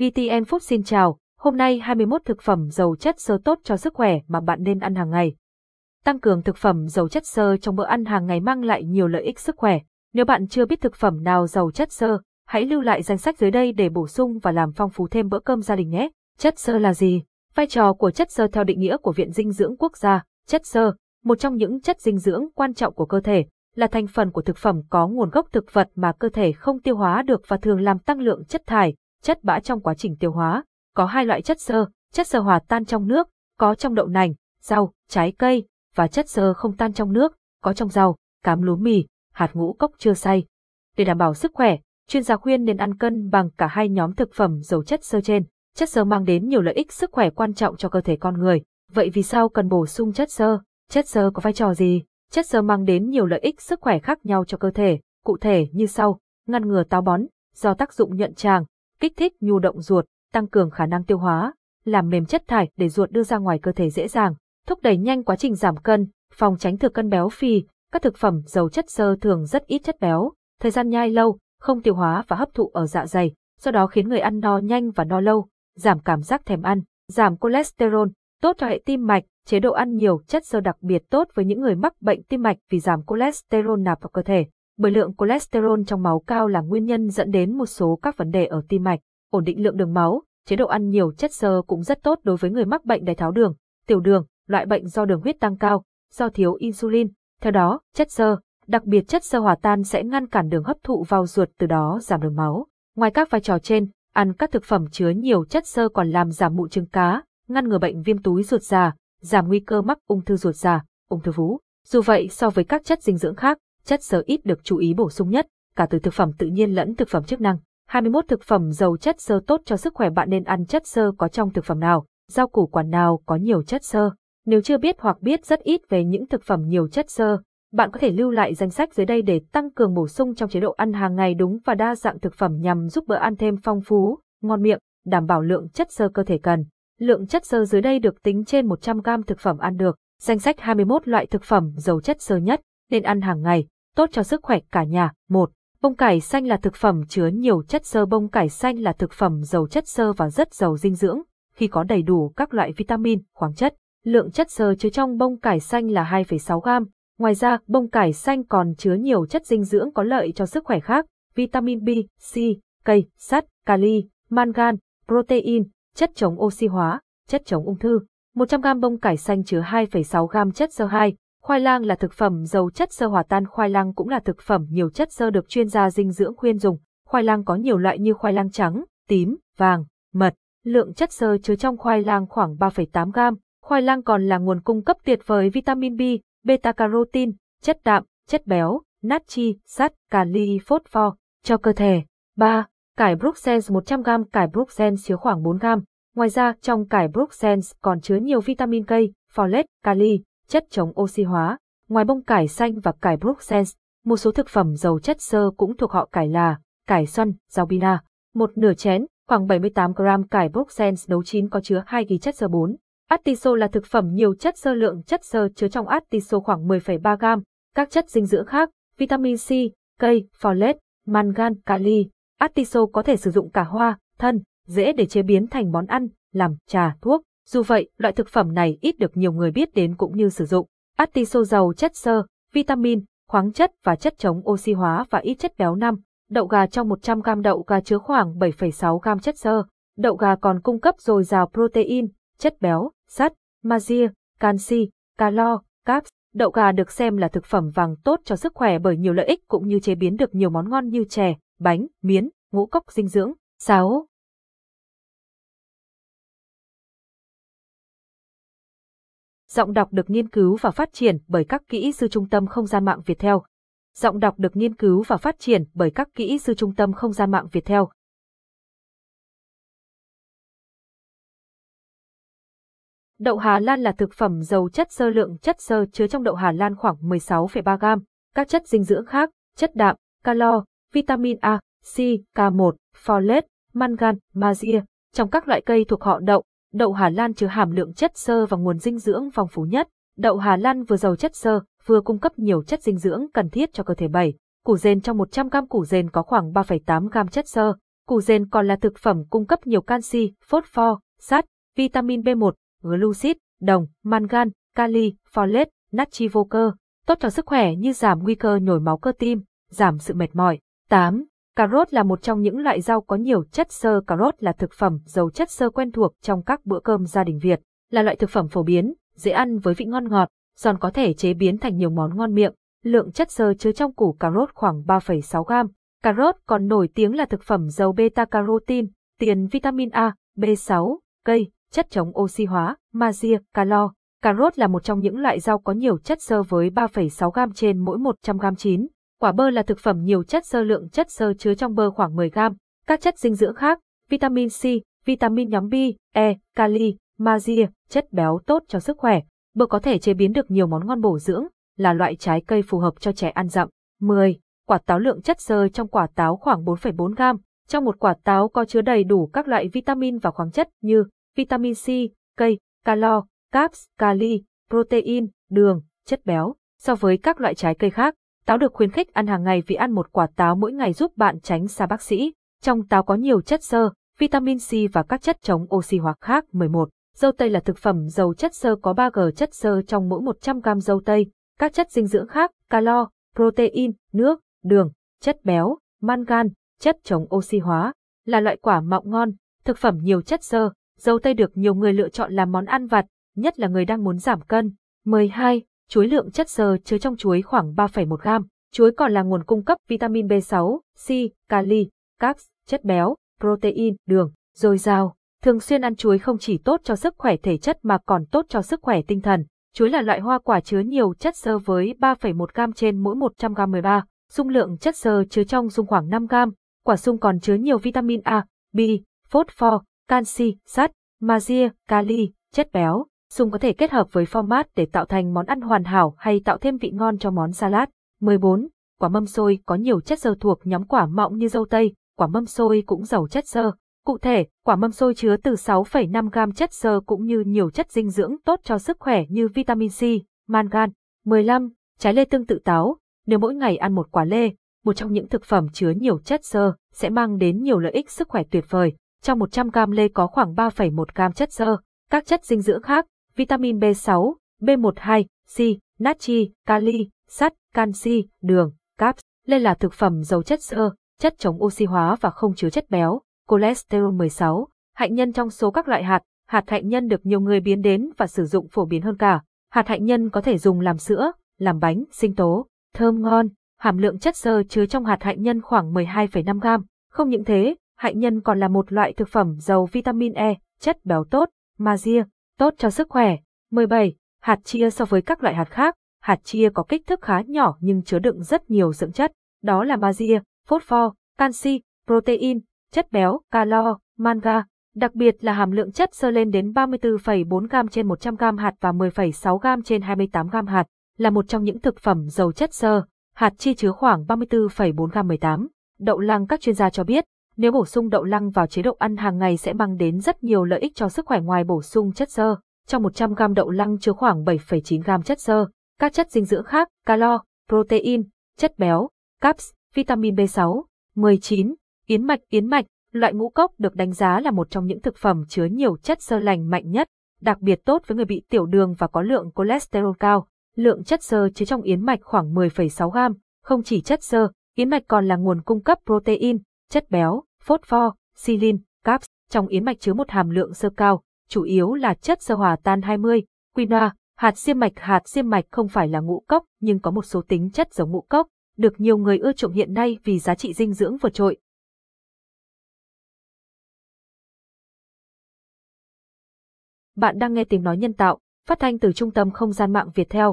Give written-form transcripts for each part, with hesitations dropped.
VTN Food xin chào, hôm nay 21 thực phẩm giàu chất xơ tốt cho sức khỏe mà bạn nên ăn hàng ngày. Tăng cường thực phẩm giàu chất xơ trong bữa ăn hàng ngày mang lại nhiều lợi ích sức khỏe. Nếu bạn chưa biết thực phẩm nào giàu chất xơ, hãy lưu lại danh sách dưới đây để bổ sung và làm phong phú thêm bữa cơm gia đình nhé. Chất xơ là gì? Vai trò của chất xơ theo định nghĩa của Viện Dinh dưỡng Quốc gia, chất xơ, một trong những chất dinh dưỡng quan trọng của cơ thể, là thành phần của thực phẩm có nguồn gốc thực vật mà cơ thể không tiêu hóa được và thường làm tăng lượng chất thải, chất bã trong quá trình tiêu hóa. Có hai loại chất xơ hòa tan trong nước, có trong đậu nành, rau, trái cây, và chất xơ không tan trong nước, có trong rau, cám lúa mì, hạt ngũ cốc chưa xay. Để đảm bảo sức khỏe, chuyên gia khuyên nên ăn cân bằng cả hai nhóm thực phẩm giàu chất xơ trên. Chất xơ mang đến nhiều lợi ích sức khỏe quan trọng cho cơ thể con người. Vậy vì sao cần bổ sung chất xơ? Chất xơ có vai trò gì? Chất xơ mang đến nhiều lợi ích sức khỏe khác nhau cho cơ thể, cụ thể như sau: ngăn ngừa táo bón do tác dụng nhuận tràng, kích thích nhu động ruột, tăng cường khả năng tiêu hóa, làm mềm chất thải để ruột đưa ra ngoài cơ thể dễ dàng, thúc đẩy nhanh quá trình giảm cân, phòng tránh thừa cân béo phì. Các thực phẩm giàu chất xơ thường rất ít chất béo, thời gian nhai lâu, không tiêu hóa và hấp thụ ở dạ dày, do đó khiến người ăn no nhanh và no lâu, giảm cảm giác thèm ăn, giảm cholesterol, tốt cho hệ tim mạch. Chế độ ăn nhiều chất xơ đặc biệt tốt với những người mắc bệnh tim mạch vì giảm cholesterol nạp vào cơ thể, bởi lượng cholesterol trong máu cao là nguyên nhân dẫn đến một số các vấn đề ở tim mạch. Ổn định lượng đường máu, chế độ ăn nhiều chất xơ cũng rất tốt đối với người mắc bệnh đái tháo đường, tiểu đường, loại bệnh do đường huyết tăng cao, do thiếu insulin. Theo đó, chất xơ, đặc biệt chất xơ hòa tan sẽ ngăn cản đường hấp thụ vào ruột, từ đó giảm đường máu. Ngoài các vai trò trên, ăn các thực phẩm chứa nhiều chất xơ còn làm giảm mụn trứng cá, ngăn ngừa bệnh viêm túi ruột già, giảm nguy cơ mắc ung thư ruột già, ung thư vú. Dù vậy, so với các chất dinh dưỡng khác, chất xơ ít được chú ý bổ sung nhất, cả từ thực phẩm tự nhiên lẫn thực phẩm chức năng. 21 thực phẩm giàu chất xơ tốt cho sức khỏe. Bạn nên ăn chất xơ có trong thực phẩm nào? Rau củ quả nào có nhiều chất xơ? Nếu chưa biết hoặc biết rất ít về những thực phẩm nhiều chất xơ, bạn có thể lưu lại danh sách dưới đây để tăng cường bổ sung trong chế độ ăn hàng ngày đúng và đa dạng thực phẩm nhằm giúp bữa ăn thêm phong phú, ngon miệng, đảm bảo lượng chất xơ cơ thể cần. Lượng chất xơ dưới đây được tính trên 100 g thực phẩm ăn được. Danh sách 21 loại thực phẩm giàu chất xơ nhất nên ăn hàng ngày, tốt cho sức khỏe cả nhà. 1. Bông cải xanh là thực phẩm chứa nhiều chất xơ. Bông cải xanh là thực phẩm giàu chất xơ và rất giàu dinh dưỡng khi có đầy đủ các loại vitamin, khoáng chất. Lượng chất xơ chứa trong bông cải xanh là 2,6 g. Ngoài ra, bông cải xanh còn chứa nhiều chất dinh dưỡng có lợi cho sức khỏe khác: vitamin B, C, K, sắt, kali, mangan, protein, chất chống oxy hóa, chất chống ung thư. 100 g bông cải xanh chứa 2,6 g chất xơ. 2. Khoai lang là thực phẩm giàu chất xơ hòa tan. Khoai lang cũng là thực phẩm nhiều chất xơ được chuyên gia dinh dưỡng khuyên dùng. Khoai lang có nhiều loại như khoai lang trắng, tím, vàng, mật. Lượng chất xơ chứa trong khoai lang khoảng 3,8 g. Khoai lang còn là nguồn cung cấp tuyệt vời vitamin B, beta-carotene, chất đạm, chất béo, natri, sắt, kali, phốt pho cho cơ thể. 3. Cải Bruxelles. 100 g cải Bruxelles chứa khoảng 4 g. Ngoài ra, trong cải Bruxelles còn chứa nhiều vitamin K, folate, kali, chất chống oxy hóa. Ngoài bông cải xanh và cải Bruxelles, một số thực phẩm giàu chất xơ cũng thuộc họ cải là cải xoăn, rau bina. 1/2 chén, khoảng 78 g cải Bruxelles nấu chín có chứa 2 g chất xơ. 4. Artiso là thực phẩm nhiều chất xơ. Lượng chất xơ chứa trong artiso khoảng 10,3 g. Các chất dinh dưỡng khác: vitamin C, K, folate, mangan, kali. Artiso có thể sử dụng cả hoa, thân, dễ để chế biến thành món ăn, làm trà, thuốc. Dù vậy, loại thực phẩm này ít được nhiều người biết đến cũng như sử dụng. Artiso giàu chất xơ, vitamin, khoáng chất và chất chống oxy hóa và ít chất béo. 5. Đậu gà. Trong 100 g đậu gà chứa khoảng 7,6 g chất xơ. Đậu gà còn cung cấp dồi dào protein, chất béo, sắt, magie, canxi, calo, cáp. Đậu gà được xem là thực phẩm vàng tốt cho sức khỏe bởi nhiều lợi ích cũng như chế biến được nhiều món ngon như chè, bánh, miến, ngũ cốc dinh dưỡng. 6. Giọng đọc được nghiên cứu và phát triển bởi các kỹ sư Trung tâm Không gian mạng Viettel. Giọng đọc được nghiên cứu và phát triển bởi các kỹ sư Trung tâm Không gian mạng Viettel. Đậu Hà Lan là thực phẩm giàu chất xơ. Lượng chất xơ chứa trong đậu Hà Lan khoảng 16,3 g. Các chất dinh dưỡng khác: chất đạm, calo, vitamin A, C, K1, folate, mangan, magie. Trong các loại cây thuộc họ đậu, đậu Hà Lan chứa hàm lượng chất xơ và nguồn dinh dưỡng phong phú nhất. Đậu Hà Lan vừa giàu chất xơ, vừa cung cấp nhiều chất dinh dưỡng cần thiết cho cơ thể. 7. Củ dền. Trong 100 g củ dền có khoảng 3,8 g chất xơ. Collagen còn là thực phẩm cung cấp nhiều canxi, phốt pho, sắt, vitamin B1, glucid, đồng, mangan, kali, folate, natri vô cơ, tốt cho sức khỏe như giảm nguy cơ nhồi máu cơ tim, giảm sự mệt mỏi. 8. Cà rốt là một trong những loại rau có nhiều chất xơ. Cà rốt là thực phẩm giàu chất xơ quen thuộc trong các bữa cơm gia đình Việt, là loại thực phẩm phổ biến, dễ ăn với vị ngon ngọt, giòn, có thể chế biến thành nhiều món ngon miệng. Lượng chất xơ chứa trong củ cà rốt khoảng 3,6 gram. Cà rốt còn nổi tiếng là thực phẩm giàu beta-carotene, tiền vitamin A, B6, cây, chất chống oxy hóa, magie, calo. Cà rốt là một trong những loại rau có nhiều chất xơ với 3,6 gram trên mỗi 100 gram chín. Quả bơ là thực phẩm nhiều chất xơ, lượng chất xơ chứa trong bơ khoảng 10 gram. Các chất dinh dưỡng khác, vitamin C, vitamin nhóm B, E, kali, magie, chất béo tốt cho sức khỏe. Bơ có thể chế biến được nhiều món ngon bổ dưỡng, là loại trái cây phù hợp cho trẻ ăn dặm. 10. Quả táo, lượng chất xơ trong quả táo khoảng 4,4 gram. Trong một quả táo có chứa đầy đủ các loại vitamin và khoáng chất như vitamin C, cây, calo, carbs, kali, protein, đường, chất béo. So với các loại trái cây khác, táo được khuyến khích ăn hàng ngày vì ăn một quả táo mỗi ngày giúp bạn tránh xa bác sĩ. Trong táo có nhiều chất xơ, vitamin C và các chất chống oxy hóa khác. 11. Dâu tây là thực phẩm giàu chất xơ, có 3g chất xơ trong mỗi 100 gram dâu tây. Các chất dinh dưỡng khác, calo, protein, nước, đường, chất béo, mangan, chất chống oxy hóa, là loại quả mọng ngon, thực phẩm nhiều chất xơ. Dâu tây được nhiều người lựa chọn làm món ăn vặt, nhất là người đang muốn giảm cân. 12. Chuối, lượng chất xơ chứa trong chuối khoảng 3,1 gram. Chuối còn là nguồn cung cấp vitamin B6, C, kali, carbs, chất béo, protein, đường, dồi dào. Thường xuyên ăn chuối không chỉ tốt cho sức khỏe thể chất mà còn tốt cho sức khỏe tinh thần. Chuối là loại hoa quả chứa nhiều chất xơ với 3,1 gram trên mỗi 100 gram. 13. Sung, lượng chất xơ chứa trong sung khoảng 5 gram. Quả sung còn chứa nhiều vitamin A, B, phốt pho, canxi, sắt, magie, kali, chất béo. Sung có thể kết hợp với phô mát để tạo thành món ăn hoàn hảo hay tạo thêm vị ngon cho món salad. 14. Quả mâm xôi có nhiều chất xơ thuộc nhóm quả mọng như dâu tây. Quả mâm xôi cũng giàu chất xơ. Cụ thể, quả mâm xôi chứa từ 6,5 gram chất xơ cũng như nhiều chất dinh dưỡng tốt cho sức khỏe như vitamin C, mangan. 15. Trái lê, tương tự táo, nếu mỗi ngày ăn một quả lê, một trong những thực phẩm chứa nhiều chất xơ, sẽ mang đến nhiều lợi ích sức khỏe tuyệt vời. Trong 100 gram lê có khoảng 3,1 gram chất xơ. Các chất dinh dưỡng khác, vitamin B6, B12, C, natri, kali, sắt, canxi, đường, carbs. Lê là thực phẩm giàu chất xơ, chất chống oxy hóa và không chứa chất béo. Cholesterol. 16. Hạnh nhân, trong số các loại hạt, hạt hạnh nhân được nhiều người biết đến và sử dụng phổ biến hơn cả. Hạt hạnh nhân có thể dùng làm sữa, làm bánh, sinh tố, thơm ngon. Hàm lượng chất xơ chứa trong hạt hạnh nhân khoảng 12,5 gram. Không những thế, hạnh nhân còn là một loại thực phẩm giàu vitamin E, chất béo tốt, magie, tốt cho sức khỏe. 17. Hạt chia, so với các loại hạt khác, hạt chia có kích thước khá nhỏ nhưng chứa đựng rất nhiều dưỡng chất, đó là magie, phốt pho, canxi, protein, chất béo, calo, manga, đặc biệt là hàm lượng chất xơ lên đến 34,4 gram trên 100 gram hạt và 10,6 gram trên 28 gram hạt, là một trong những thực phẩm giàu chất xơ. Hạt chia chứa khoảng 34,4 gram. 18. Đậu lăng, các chuyên gia cho biết, nếu bổ sung đậu lăng vào chế độ ăn hàng ngày sẽ mang đến rất nhiều lợi ích cho sức khỏe. Ngoài bổ sung chất xơ, trong 100 gram đậu lăng chứa khoảng 7,9 gram chất xơ. Các chất dinh dưỡng khác, calo, protein, chất béo, carbs, vitamin B6. 19. Yến mạch. Yến mạch, loại ngũ cốc, được đánh giá là một trong những thực phẩm chứa nhiều chất xơ lành mạnh nhất, đặc biệt tốt với người bị tiểu đường và có lượng cholesterol cao. Lượng chất xơ chứa trong yến mạch khoảng 10,6 gram. Không chỉ chất xơ, yến mạch còn là nguồn cung cấp protein, chất béo, phốt pho, silin, carbs. Trong yến mạch chứa một hàm lượng xơ cao, chủ yếu là chất xơ hòa tan 20, quinoa, hạt diêm mạch. Hạt diêm mạch không phải là ngũ cốc nhưng có một số tính chất giống ngũ cốc, được nhiều người ưa chuộng hiện nay vì giá trị dinh dưỡng vượt trội. Bạn đang nghe tiếng nói nhân tạo, phát thanh từ Trung tâm Không gian mạng Viettel.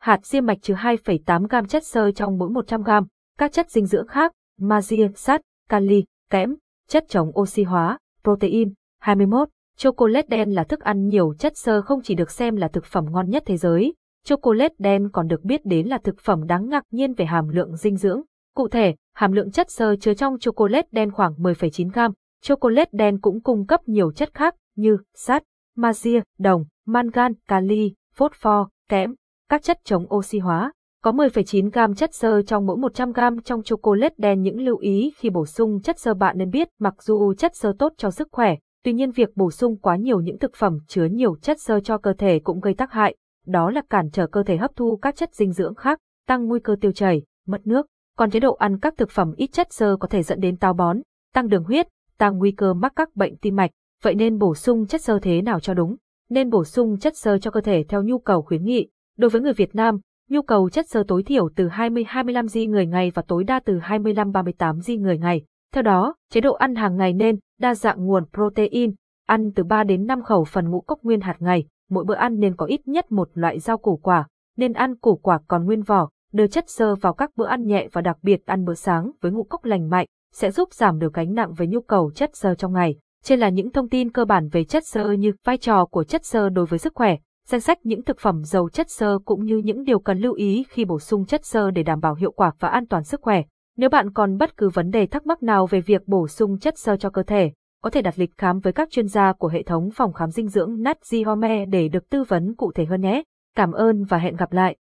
Hạt diêm mạch chứa 2,8 gram chất xơ trong mỗi 100 gram. Các chất dinh dưỡng khác, magie, sắt, kali, kẽm, chất chống oxy hóa, protein. 21. Chocolate đen là thức ăn nhiều chất xơ, không chỉ được xem là thực phẩm ngon nhất thế giới. Chocolate đen còn được biết đến là thực phẩm đáng ngạc nhiên về hàm lượng dinh dưỡng. Cụ thể, hàm lượng chất xơ chứa trong chocolate đen khoảng 10,9 gram. Chocolate đen cũng cung cấp nhiều chất khác như sắt, magie, đồng, mangan, kali, phốt pho, kẽm, các chất chống oxy hóa, Có 10,9 gam chất xơ trong mỗi 100 gam trong chocolate đen. Những lưu ý khi bổ sung chất xơ. Bạn nên biết mặc dù chất xơ tốt cho sức khỏe, tuy nhiên việc bổ sung quá nhiều những thực phẩm chứa nhiều chất xơ cho cơ thể cũng gây tác hại, đó là cản trở cơ thể hấp thu các chất dinh dưỡng khác, tăng nguy cơ tiêu chảy, mất nước. Còn chế độ ăn các thực phẩm ít chất xơ có thể dẫn đến táo bón, tăng đường huyết, tăng nguy cơ mắc các bệnh tim mạch. Vậy nên bổ sung chất xơ thế nào cho đúng? Nên bổ sung chất xơ cho cơ thể theo nhu cầu khuyến nghị. Đối với người Việt Nam, nhu cầu chất xơ tối thiểu từ 20-25 g người ngày và tối đa từ 25-38 g người ngày. Theo đó, chế độ ăn hàng ngày nên đa dạng nguồn protein, ăn từ 3 đến 5 khẩu phần ngũ cốc nguyên hạt ngày, mỗi bữa ăn nên có ít nhất một loại rau củ quả, nên ăn củ quả còn nguyên vỏ, đưa chất xơ vào các bữa ăn nhẹ và đặc biệt ăn bữa sáng với ngũ cốc lành mạnh sẽ giúp giảm được gánh nặng về nhu cầu chất xơ trong ngày. Trên là những thông tin cơ bản về chất xơ như vai trò của chất xơ đối với sức khỏe, danh sách những thực phẩm giàu chất xơ cũng như những điều cần lưu ý khi bổ sung chất xơ để đảm bảo hiệu quả và an toàn sức khỏe. Nếu bạn còn bất cứ vấn đề thắc mắc nào về việc bổ sung chất xơ cho cơ thể, có thể đặt lịch khám với các chuyên gia của hệ thống phòng khám dinh dưỡng Nutrihome để được tư vấn cụ thể hơn nhé. Cảm ơn và hẹn gặp lại!